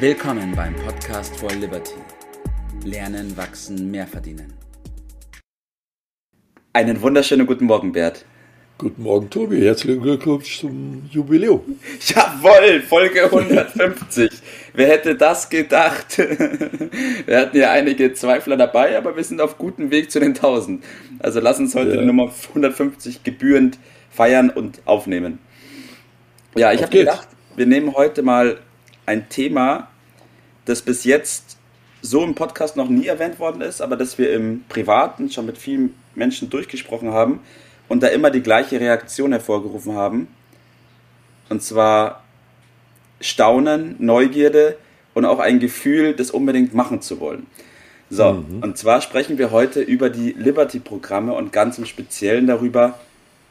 Willkommen beim Podcast for Liberty. Lernen, wachsen, mehr verdienen. Einen wunderschönen guten Morgen, Bert. Guten Morgen, Tobi. Herzlichen Glückwunsch zum Jubiläum. Jawohl, Folge 150. Wer hätte das gedacht? Wir hatten ja einige Zweifler dabei, aber wir sind auf gutem Weg zu den 1000. Also lass uns heute die Nummer 150 gebührend feiern und aufnehmen. Ja, ich habe gedacht, wir nehmen heute mal ein Thema, das bis jetzt so im Podcast noch nie erwähnt worden ist, aber das wir im Privaten schon mit vielen Menschen durchgesprochen haben. Und da immer die gleiche Reaktion hervorgerufen haben. Und zwar Staunen, Neugierde und auch ein Gefühl, das unbedingt machen zu wollen. So, Und zwar sprechen wir heute über die Liberty-Programme und ganz im Speziellen darüber,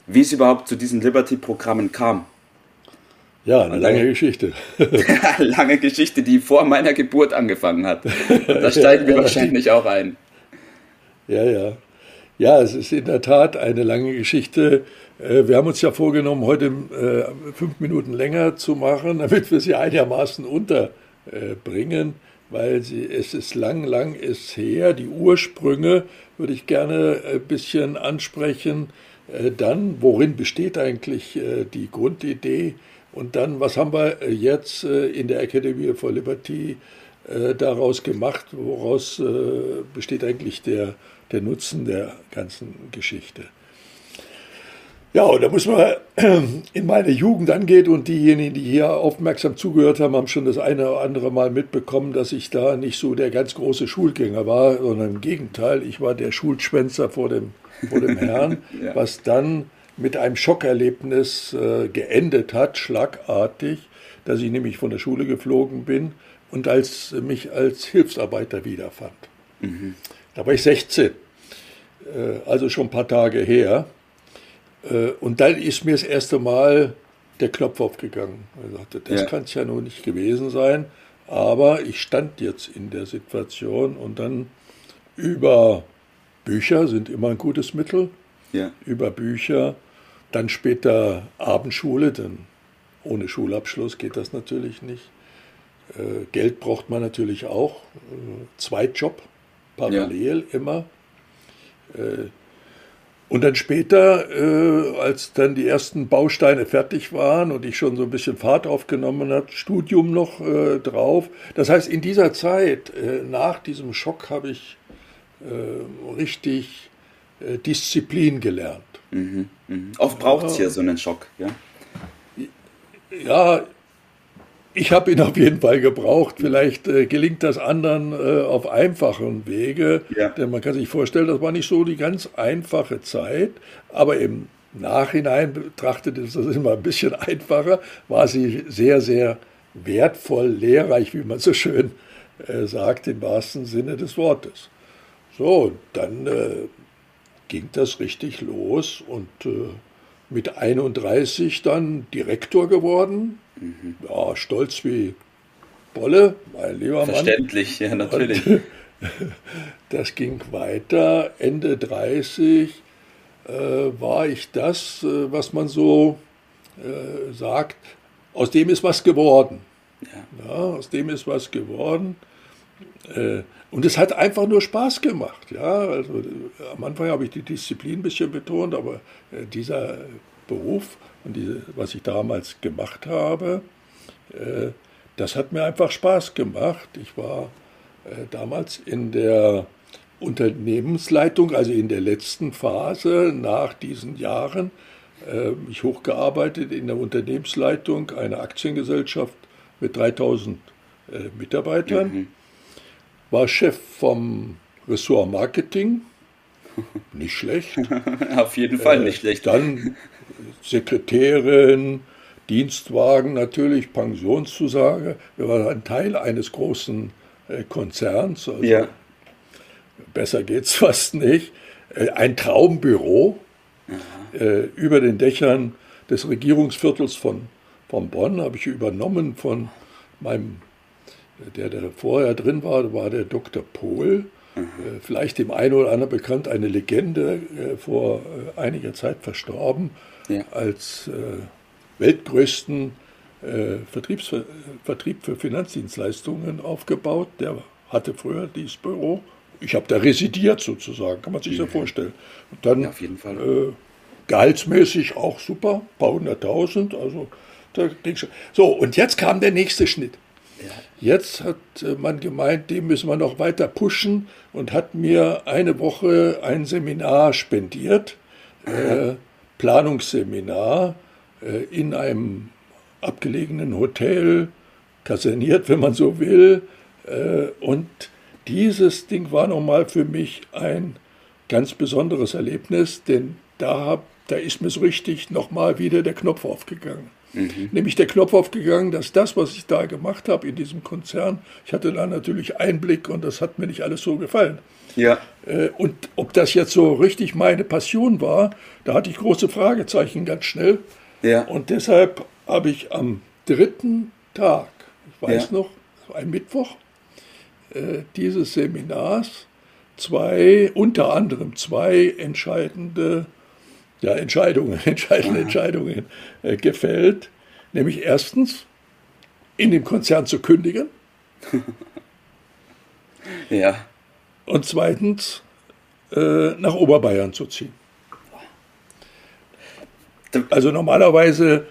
wie es überhaupt zu diesen Liberty-Programmen kam. Ja, eine lange Geschichte. Lange Geschichte, die vor meiner Geburt angefangen hat. Und da steigen wir wahrscheinlich auch ein. Ja, ja. Ja, es ist in der Tat eine lange Geschichte. Wir haben uns ja vorgenommen, heute 5 Minuten länger zu machen, damit wir sie einigermaßen unterbringen, weil es ist lang ist her. Die Ursprünge würde ich gerne ein bisschen ansprechen. Dann, worin besteht eigentlich die Grundidee? Und dann, was haben wir jetzt in der Academy for Liberty daraus gemacht? Woraus besteht eigentlich der Nutzen der ganzen Geschichte? Ja, und da muss man in meine Jugend angeht und diejenigen, die hier aufmerksam zugehört haben, haben schon das eine oder andere Mal mitbekommen, dass ich da nicht so der ganz große Schulgänger war, sondern im Gegenteil, ich war der Schulschwänzer vor dem Herrn, ja. Was dann mit einem Schockerlebnis geendet hat, schlagartig, dass ich nämlich von der Schule geflogen bin und mich als Hilfsarbeiter wiederfand. Mhm. Da war ich 16, also schon ein paar Tage her. Und dann ist mir das erste Mal der Knopf aufgegangen. Ich dachte, das kann es ja nur nicht gewesen sein. Aber ich stand jetzt in der Situation und dann über Bücher, sind immer ein gutes Mittel, über Bücher, dann später Abendschule, denn ohne Schulabschluss geht das natürlich nicht. Geld braucht man natürlich auch, Zweitjob. Parallel immer. Und dann später, als dann die ersten Bausteine fertig waren und ich schon so ein bisschen Fahrt aufgenommen habe, Studium noch drauf. Das heißt, in dieser Zeit, nach diesem Schock, habe ich richtig Disziplin gelernt. Mhm, Oft braucht es ja so einen Schock. Ja, ich habe ihn auf jeden Fall gebraucht. Vielleicht gelingt das anderen auf einfachen Wege. Ja. Denn man kann sich vorstellen, das war nicht so die ganz einfache Zeit. Aber im Nachhinein betrachtet ist das immer ein bisschen einfacher. War sie sehr, sehr wertvoll, lehrreich, wie man so schön sagt, im wahrsten Sinne des Wortes. So, dann ging das richtig los und mit 31 dann Direktor geworden. Ja, stolz wie Bolle, mein lieber Mann. Verständlich, ja, natürlich. Und das ging weiter. Ende 30 war ich das, was man so sagt, aus dem ist was geworden. Ja, aus dem ist was geworden. Und es hat einfach nur Spaß gemacht. Ja? Also, am Anfang habe ich die Disziplin ein bisschen betont, aber dieser Beruf und was ich damals gemacht habe, das hat mir einfach Spaß gemacht. Ich war damals in der Unternehmensleitung, also in der letzten Phase nach diesen Jahren, mich hochgearbeitet in der Unternehmensleitung einer Aktiengesellschaft mit 3000 Mitarbeitern, war Chef vom Ressort Marketing. Nicht schlecht. Auf jeden Fall nicht schlecht. Dann Sekretärin, Dienstwagen, natürlich Pensionszusage. Wir waren ein Teil eines großen Konzerns. Also besser geht's fast nicht. Ein Traumbüro über den Dächern des Regierungsviertels von Bonn habe ich übernommen von meinem, der vorher drin war der Dr. Pohl. Vielleicht dem einen oder anderen bekannt, eine Legende, vor einiger Zeit verstorben, als weltgrößten Vertrieb für Finanzdienstleistungen aufgebaut. Der hatte früher dieses Büro. Ich habe da residiert sozusagen, kann man sich so vorstellen. Und dann ja, auf jeden Fall. Gehaltsmäßig auch super, ein paar 100.000. Also, da ging schon. So, und jetzt kam der nächste Schnitt. Ja. Jetzt hat man gemeint, den müssen wir noch weiter pushen und hat mir eine Woche ein Seminar spendiert, Planungsseminar in einem abgelegenen Hotel, kaserniert, wenn man so will. Und dieses Ding war nochmal für mich ein ganz besonderes Erlebnis, denn da ist mir so richtig nochmal wieder der Knopf aufgegangen. Mhm. Nämlich der Knopf aufgegangen, dass das, was ich da gemacht habe in diesem Konzern, ich hatte da natürlich Einblick und das hat mir nicht alles so gefallen. Ja. Und ob das jetzt so richtig meine Passion war, da hatte ich große Fragezeichen ganz schnell. Ja. Und deshalb habe ich am dritten Tag, ich weiß noch, ein Mittwoch, dieses Seminars unter anderem zwei entscheidende Entscheidungen gefällt. Nämlich erstens, in dem Konzern zu kündigen. Ja. Und zweitens, nach Oberbayern zu ziehen. Also normalerweise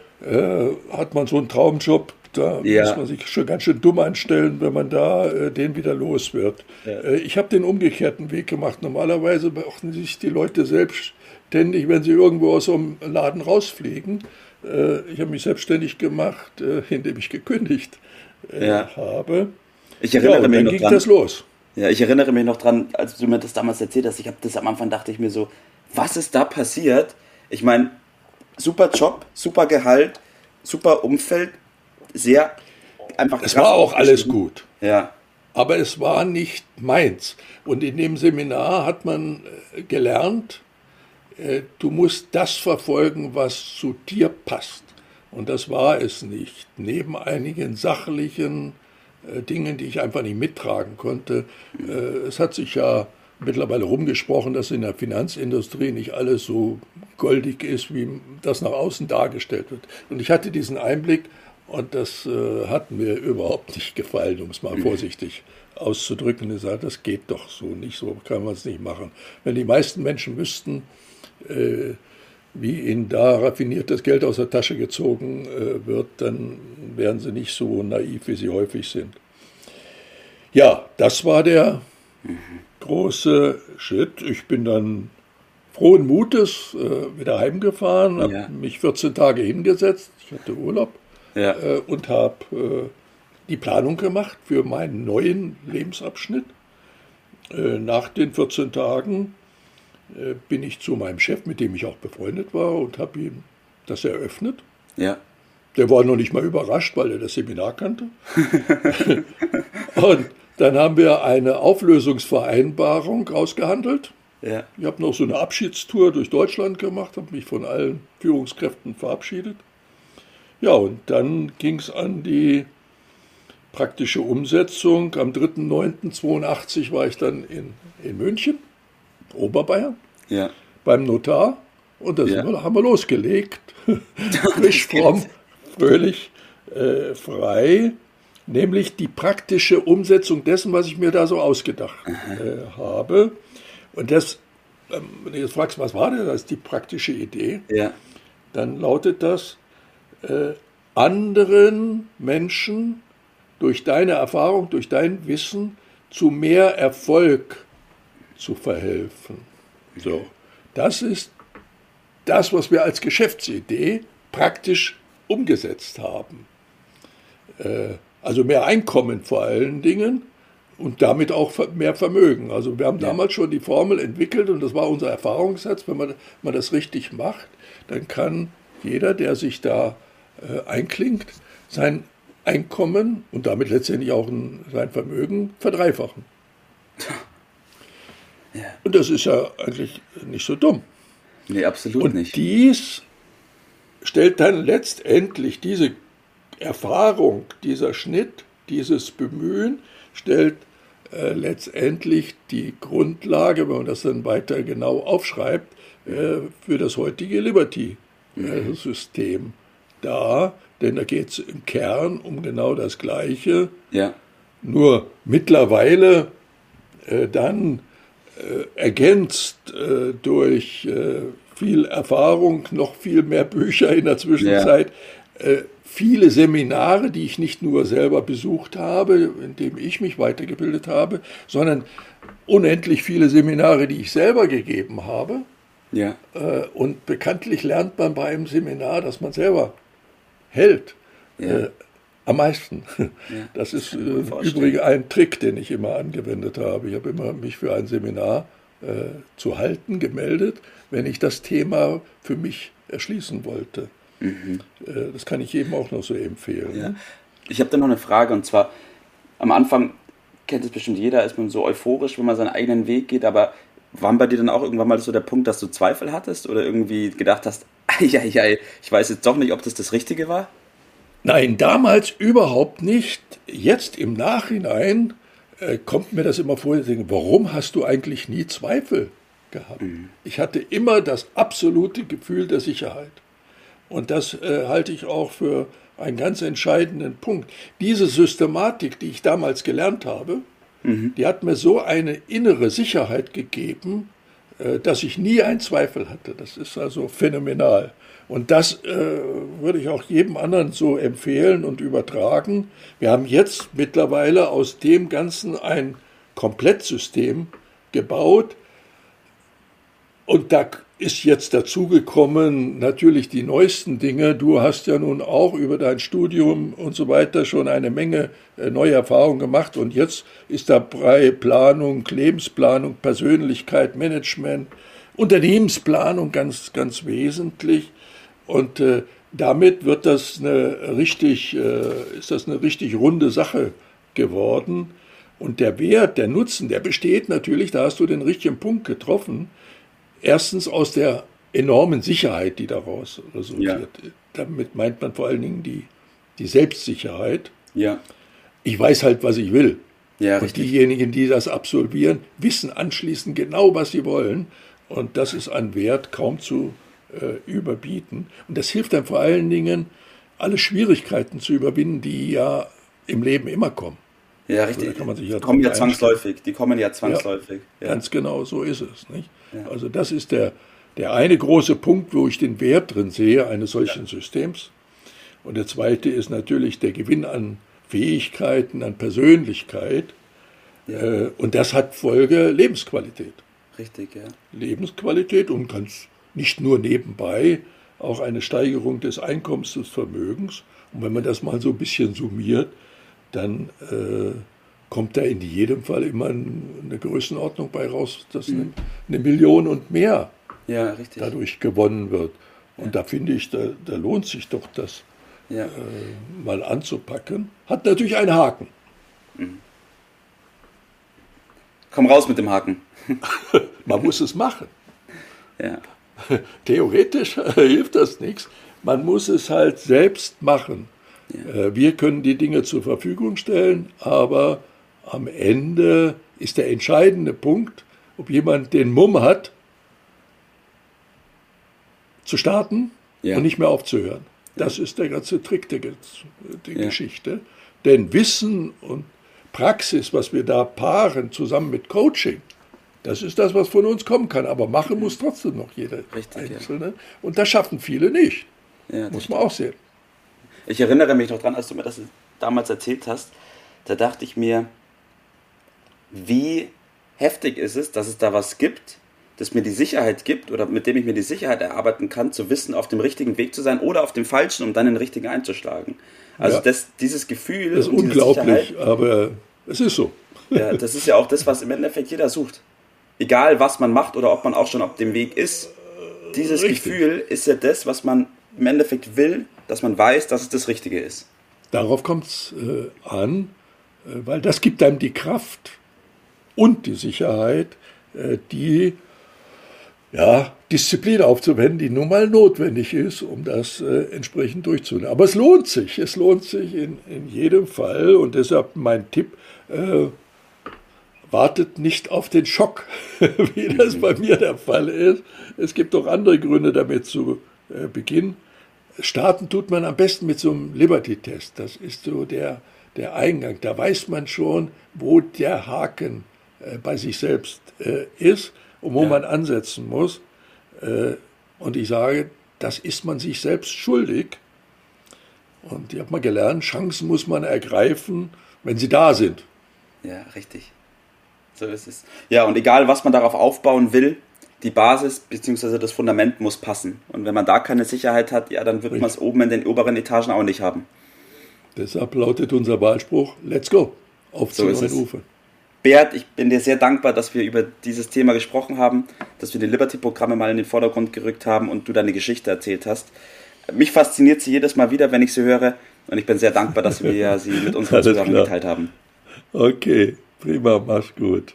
hat man so einen Traumjob, da muss man sich schon ganz schön dumm anstellen, wenn man da den wieder los wird. Ja. Ich habe den umgekehrten Weg gemacht. Normalerweise beachten sich die Leute selbstständig, wenn sie irgendwo aus so einem Laden rausfliegen. Ich habe mich selbstständig gemacht, indem ich gekündigt habe. Ich erinnere mich noch dran. Dann ging das los. Ja, ich erinnere mich noch dran, als du mir das damals erzählt hast. Ich habe das am Anfang, dachte ich mir so, was ist da passiert? Ich meine, super Job, super Gehalt, super Umfeld, sehr einfach. Es war auch alles gut, ja. Aber es war nicht meins. Und in dem Seminar hat man gelernt, du musst das verfolgen, was zu dir passt. Und das war es nicht. Neben einigen sachlichen Dingen, die ich einfach nicht mittragen konnte. Es hat sich ja mittlerweile rumgesprochen, dass in der Finanzindustrie nicht alles so goldig ist, wie das nach außen dargestellt wird. Und ich hatte diesen Einblick und das hat mir überhaupt nicht gefallen, um es mal vorsichtig auszudrücken. Ich sage, das geht doch so nicht, so kann man es nicht machen. Wenn die meisten Menschen wüssten, wie ihnen da raffiniert das Geld aus der Tasche gezogen wird, dann wären sie nicht so naiv, wie sie häufig sind. Ja, das war der große Schritt. Ich bin dann frohen Mutes wieder heimgefahren, habe mich 14 Tage hingesetzt, ich hatte Urlaub und habe die Planung gemacht für meinen neuen Lebensabschnitt. Nach den 14 Tagen bin ich zu meinem Chef, mit dem ich auch befreundet war, und habe ihm das eröffnet. Ja. Der war noch nicht mal überrascht, weil er das Seminar kannte. Und dann haben wir eine Auflösungsvereinbarung ausgehandelt. Ja. Ich habe noch so eine Abschiedstour durch Deutschland gemacht, habe mich von allen Führungskräften verabschiedet. Ja, und dann ging es an die praktische Umsetzung. Am 3.9.82 war ich dann in München, Oberbayern, beim Notar. Und da haben wir losgelegt. Frisch, fromm, fröhlich, frei. Nämlich die praktische Umsetzung dessen, was ich mir da so ausgedacht habe. Und das, wenn du jetzt fragst, was war denn das, die praktische Idee, dann lautet das, anderen Menschen durch deine Erfahrung, durch dein Wissen zu mehr Erfolg zu verhelfen. So, das ist das, was wir als Geschäftsidee praktisch umgesetzt haben. Also mehr Einkommen vor allen Dingen und damit auch mehr Vermögen. Also wir haben damals schon die Formel entwickelt und das war unser Erfahrungssatz. Wenn man das richtig macht, dann kann jeder, der sich da einklingt, sein Einkommen und damit letztendlich auch sein Vermögen verdreifachen. Ja. Und das ist ja eigentlich nicht so dumm. Nee, absolut und nicht. Und dies stellt dann letztendlich diese Erfahrung, dieser Schnitt, dieses Bemühen stellt letztendlich die Grundlage, wenn man das dann weiter genau aufschreibt, für das heutige Liberty-System da, denn da geht es im Kern um genau das Gleiche. Ja. Nur mittlerweile dann ergänzt durch viel Erfahrung, noch viel mehr Bücher in der Zwischenzeit, ja. Viele Seminare, die ich nicht nur selber besucht habe, indem ich mich weitergebildet habe, sondern unendlich viele Seminare, die ich selber gegeben habe. Ja. Und bekanntlich lernt man bei einem Seminar, dass man selber hält. Ja. Am meisten. Ja, das ist im Übrigen ein Trick, den ich immer angewendet habe. Ich habe immer mich für ein Seminar zu halten gemeldet, wenn ich das Thema für mich erschließen wollte. Mhm. Das kann ich jedem auch noch so empfehlen. Ja. Ich habe da noch eine Frage, und zwar am Anfang, kennt es bestimmt jeder, ist man so euphorisch, wenn man seinen eigenen Weg geht, aber wann bei dir dann auch irgendwann mal so der Punkt, dass du Zweifel hattest oder irgendwie gedacht hast, ich weiß jetzt doch nicht, ob das das Richtige war? Nein, damals überhaupt nicht. Jetzt im Nachhinein kommt mir das immer vor, warum hast du eigentlich nie Zweifel gehabt? Mhm. Ich hatte immer das absolute Gefühl der Sicherheit. Und das halte ich auch für einen ganz entscheidenden Punkt. Diese Systematik, die ich damals gelernt habe, die hat mir so eine innere Sicherheit gegeben, dass ich nie einen Zweifel hatte. Das ist also phänomenal. Und das würde ich auch jedem anderen so empfehlen und übertragen. Wir haben jetzt mittlerweile aus dem Ganzen ein Komplettsystem gebaut. Und da ist jetzt dazugekommen natürlich die neuesten Dinge. Du hast ja nun auch über dein Studium und so weiter schon eine Menge neue Erfahrungen gemacht. Und jetzt ist dabei Planung, Lebensplanung, Persönlichkeit, Management, Unternehmensplanung ganz, ganz wesentlich. Und damit wird das ist das eine richtig runde Sache geworden. Und der Wert, der Nutzen, der besteht natürlich, da hast du den richtigen Punkt getroffen, erstens aus der enormen Sicherheit, die daraus resultiert. Ja. Damit meint man vor allen Dingen die Selbstsicherheit. Ja. Ich weiß halt, was ich will. Ja, und richtig. Diejenigen, die das absolvieren, wissen anschließend genau, was sie wollen. Und das ist an Wert kaum zu überbieten. Und das hilft dann vor allen Dingen, alle Schwierigkeiten zu überwinden, die ja im Leben immer kommen. Ja, richtig. Also, Die kommen ja zwangsläufig. Ja. Ganz genau, so ist es. Nicht? Ja. Also das ist der eine große Punkt, wo ich den Wert drin sehe, eines solchen Systems. Und der zweite ist natürlich der Gewinn an Fähigkeiten, an Persönlichkeit. Ja. Und das hat Folge Lebensqualität. Richtig, ja. Lebensqualität und ganz nicht nur nebenbei, auch eine Steigerung des Einkommens, des Vermögens. Und wenn man das mal so ein bisschen summiert, dann kommt da in jedem Fall immer eine Größenordnung bei raus, dass eine Million und mehr dadurch gewonnen wird. Und da finde ich, da lohnt sich doch das mal anzupacken. Hat natürlich einen Haken. Mhm. Komm raus mit dem Haken. Man muss es machen. Ja. Theoretisch hilft das nichts. Man muss es halt selbst machen. Ja. Wir können die Dinge zur Verfügung stellen, aber am Ende ist der entscheidende Punkt, ob jemand den Mumm hat, zu starten und nicht mehr aufzuhören. Das ist der ganze Trick der Geschichte. Denn Wissen und Praxis, was wir da paaren, zusammen mit Coaching, das ist das, was von uns kommen kann. Aber machen muss trotzdem noch jeder Einzelne. Ja. Und das schaffen viele nicht. Ja, muss man auch sehen. Ich erinnere mich noch dran, als du mir das damals erzählt hast, da dachte ich mir, wie heftig ist es, dass es da was gibt, das mir die Sicherheit gibt oder mit dem ich mir die Sicherheit erarbeiten kann, zu wissen, auf dem richtigen Weg zu sein oder auf dem falschen, um dann den richtigen einzuschlagen. Also dieses Gefühl... Das ist unglaublich, aber es ist so. Ja, das ist ja auch das, was im Endeffekt jeder sucht. Egal, was man macht oder ob man auch schon auf dem Weg ist. Dieses Gefühl ist ja das, was man im Endeffekt will, dass man weiß, dass es das Richtige ist. Darauf kommt es an, weil das gibt einem die Kraft und die Sicherheit, die Disziplin aufzuwenden, die nun mal notwendig ist, um das entsprechend durchzunehmen. Aber es lohnt sich in jedem Fall. Und deshalb mein Tipp, wartet nicht auf den Schock, wie das bei mir der Fall ist. Es gibt auch andere Gründe, damit zu beginnen. Starten tut man am besten mit so einem Liberty-Test. Das ist so der Eingang. Da weiß man schon, wo der Haken bei sich selbst ist und wo man ansetzen muss. Und ich sage, das ist man sich selbst schuldig. Und ich habe mal gelernt, Chancen muss man ergreifen, wenn sie da sind. Ja, richtig. So ist es. Ja, und egal, was man darauf aufbauen will, die Basis bzw. das Fundament muss passen. Und wenn man da keine Sicherheit hat, ja, dann wird man es oben in den oberen Etagen auch nicht haben. Deshalb lautet unser Wahlspruch, let's go, auf zu neuen Ufern. Bert, ich bin dir sehr dankbar, dass wir über dieses Thema gesprochen haben, dass wir die Liberty-Programme mal in den Vordergrund gerückt haben und du deine Geschichte erzählt hast. Mich fasziniert sie jedes Mal wieder, wenn ich sie höre. Und ich bin sehr dankbar, dass wir sie mit uns zusammengeteilt haben. Okay, prima, mach's gut.